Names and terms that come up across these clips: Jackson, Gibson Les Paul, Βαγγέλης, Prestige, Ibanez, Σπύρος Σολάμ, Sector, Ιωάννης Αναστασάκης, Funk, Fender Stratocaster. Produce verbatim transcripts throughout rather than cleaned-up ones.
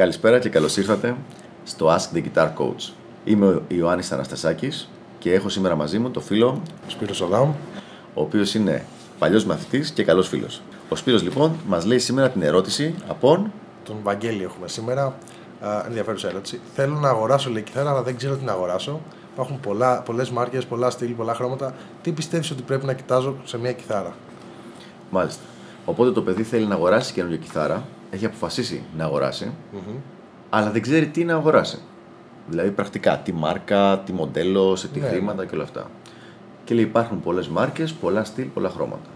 Καλησπέρα και καλώς ήρθατε στο Ask the Guitar Coach. Είμαι ο Ιωάννης Αναστασάκης και έχω σήμερα μαζί μου το φίλο Σπύρο Σολάμ, ο οποίος είναι παλιός μαθητής και καλός φίλος. Ο Σπύρος λοιπόν μας λέει σήμερα την ερώτηση από τον Βαγγέλη. Έχουμε σήμερα α, ενδιαφέρουσα ερώτηση. Θέλω να αγοράσω λέει κιθάρα, αλλά δεν ξέρω τι να αγοράσω. Υπάρχουν πολλά, πολλές μάρκες, πολλά στυλ, πολλά χρώματα. Τι πιστεύεις ότι πρέπει να κοιτάζω σε μια κιθάρα? Μάλιστα. Οπότε το παιδί θέλει να αγοράσει καινούργια κιθάρα. Έχει αποφασίσει να αγοράσει, mm-hmm. αλλά δεν ξέρει τι να αγοράσει. Δηλαδή πρακτικά, τι μάρκα, τι μοντέλο, σε τι χρήματα yeah. και όλα αυτά. Και λέει υπάρχουν πολλές μάρκες, πολλά στυλ, πολλά χρώματα.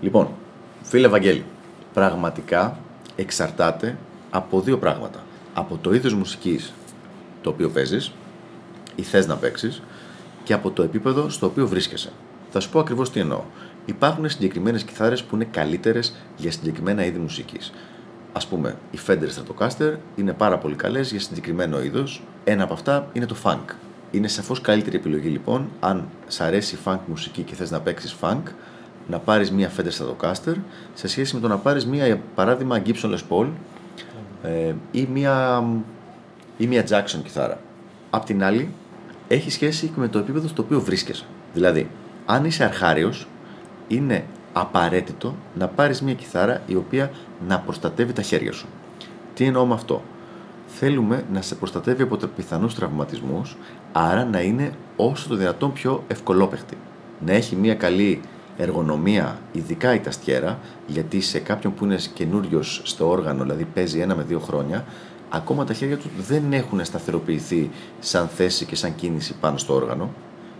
Λοιπόν, φίλε Βαγγέλη, πραγματικά εξαρτάται από δύο πράγματα. Από το είδος μουσικής το οποίο παίζεις ή θες να παίξεις και από το επίπεδο στο οποίο βρίσκεσαι. Θα σου πω ακριβώς τι εννοώ. Υπάρχουν συγκεκριμένες κιθάρες που είναι καλύτερες για συγκεκριμένα είδη μουσικής. Ας πούμε, οι Fender Stratocaster είναι πάρα πολύ καλές για συγκεκριμένο είδος. Ένα από αυτά είναι το Funk. Είναι σαφώς καλύτερη επιλογή λοιπόν, αν σ' αρέσει η Funk μουσική και θες να παίξεις Funk, να πάρεις μία Fender Stratocaster σε σχέση με το να πάρεις μία, για παράδειγμα, Gibson Les Paul ε, ή, μία, ή μία Jackson κιθάρα. Απ' την άλλη, έχει σχέση και με το επίπεδο στο οποίο βρίσκεσαι. Δηλαδή, αν είσαι αρχάριος, είναι απαραίτητο να πάρεις μια κιθάρα η οποία να προστατεύει τα χέρια σου. Τι εννοώ με αυτό? Θέλουμε να σε προστατεύει από πιθανούς τραυματισμούς, άρα να είναι όσο το δυνατόν πιο ευκολόπαιχτη. Να έχει μια καλή εργονομία, ειδικά η ταστιέρα, γιατί σε κάποιον που είναι καινούριος στο όργανο, δηλαδή παίζει ένα με δύο χρόνια, ακόμα τα χέρια του δεν έχουν σταθεροποιηθεί σαν θέση και σαν κίνηση πάνω στο όργανο,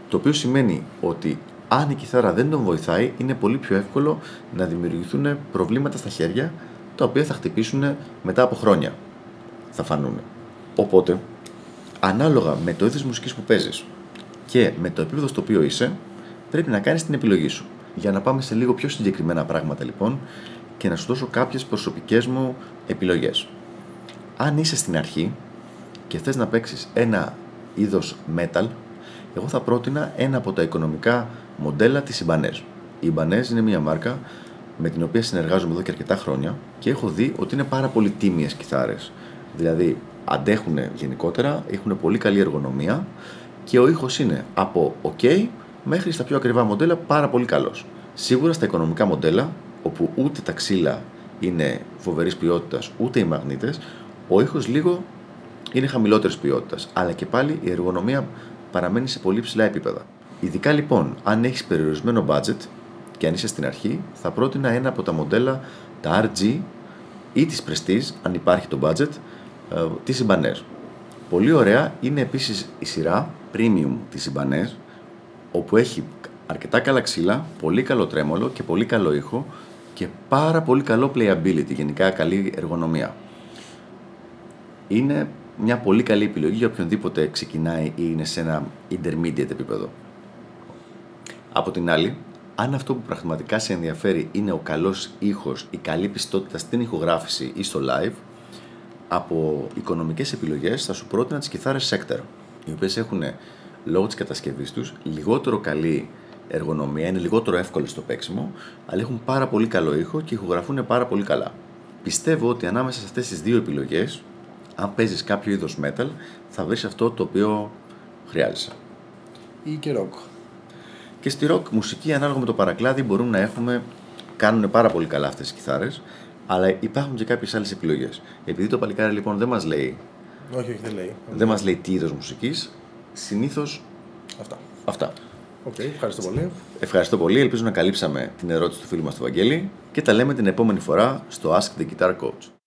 το οποίο σημαίνει ότι αν η κιθάρα δεν τον βοηθάει, είναι πολύ πιο εύκολο να δημιουργηθούν προβλήματα στα χέρια, τα οποία θα χτυπήσουν μετά από χρόνια. Θα φανούν. Οπότε, ανάλογα με το είδος μουσικής που παίζεις και με το επίπεδο στο οποίο είσαι, πρέπει να κάνεις την επιλογή σου. Για να πάμε σε λίγο πιο συγκεκριμένα πράγματα λοιπόν και να σου δώσω κάποιες προσωπικές μου επιλογές. Αν είσαι στην αρχή και θες να παίξεις ένα είδος metal, εγώ θα πρότεινα ένα από τα οικονομικά μοντέλα της Ibanez. Η Ibanez είναι μια μάρκα με την οποία συνεργάζομαι εδώ και αρκετά χρόνια και έχω δει ότι είναι πάρα πολύ τίμιες κιθάρες. Δηλαδή αντέχουν γενικότερα, έχουν πολύ καλή εργονομία και ο ήχος είναι από ok μέχρι στα πιο ακριβά μοντέλα πάρα πολύ καλός. Σίγουρα στα οικονομικά μοντέλα, όπου ούτε τα ξύλα είναι φοβερής ποιότητας, ούτε οι μαγνήτες, ο ήχος λίγο είναι χαμηλότερης ποιότητας, αλλά και πάλι η εργονομία παραμένει σε πολύ ψηλά επίπεδα. Ειδικά λοιπόν, αν έχεις περιορισμένο budget και αν είσαι στην αρχή, θα πρότεινα ένα από τα μοντέλα, τα αρ τζι ή της Prestige, αν υπάρχει το budget, της Ibanez. Πολύ ωραία είναι επίσης η σειρά Premium της Ibanez, όπου έχει αρκετά καλά ξύλα, πολύ καλό τρέμολο και πολύ καλό ήχο και πάρα πολύ καλό playability, γενικά καλή εργονομία. Είναι μια πολύ καλή επιλογή για οποιονδήποτε ξεκινάει ή είναι σε ένα intermediate επίπεδο. Από την άλλη, αν αυτό που πραγματικά σε ενδιαφέρει είναι ο καλός ήχος, η καλή πιστότητα στην ηχογράφηση ή στο live, από οικονομικές επιλογές θα σου πρότεινα τις κιθάρες Sector, οι οποίες έχουν λόγω της κατασκευής τους λιγότερο καλή εργονομία, είναι λιγότερο εύκολο στο παίξιμο, αλλά έχουν πάρα πολύ καλό ήχο και ηχογραφούν πάρα πολύ καλά. Πιστεύω ότι ανάμεσα σε αυτές τις δύο επιλογές, αν παίζεις κάποιο είδος metal, θα βρεις αυτό το οποίο χρειάζεσαι. Ή και rock. Και στη rock μουσική, ανάλογα με το παρακλάδι, μπορούμε να έχουμε, κάνουν πάρα πολύ καλά αυτές τις κιθάρες, αλλά υπάρχουν και κάποιες άλλες επιλογές. Επειδή το παλικάρι λοιπόν δεν μας λέει, όχι, όχι, δεν λέει. δεν μας λέει τι είδος μουσικής, συνήθως αυτά. αυτά. Okay, ευχαριστώ πολύ. Ευχαριστώ πολύ. Ελπίζω να καλύψαμε την ερώτηση του φίλου μας του Βαγγέλη και τα λέμε την επόμενη φορά στο Ask the Guitar Coach.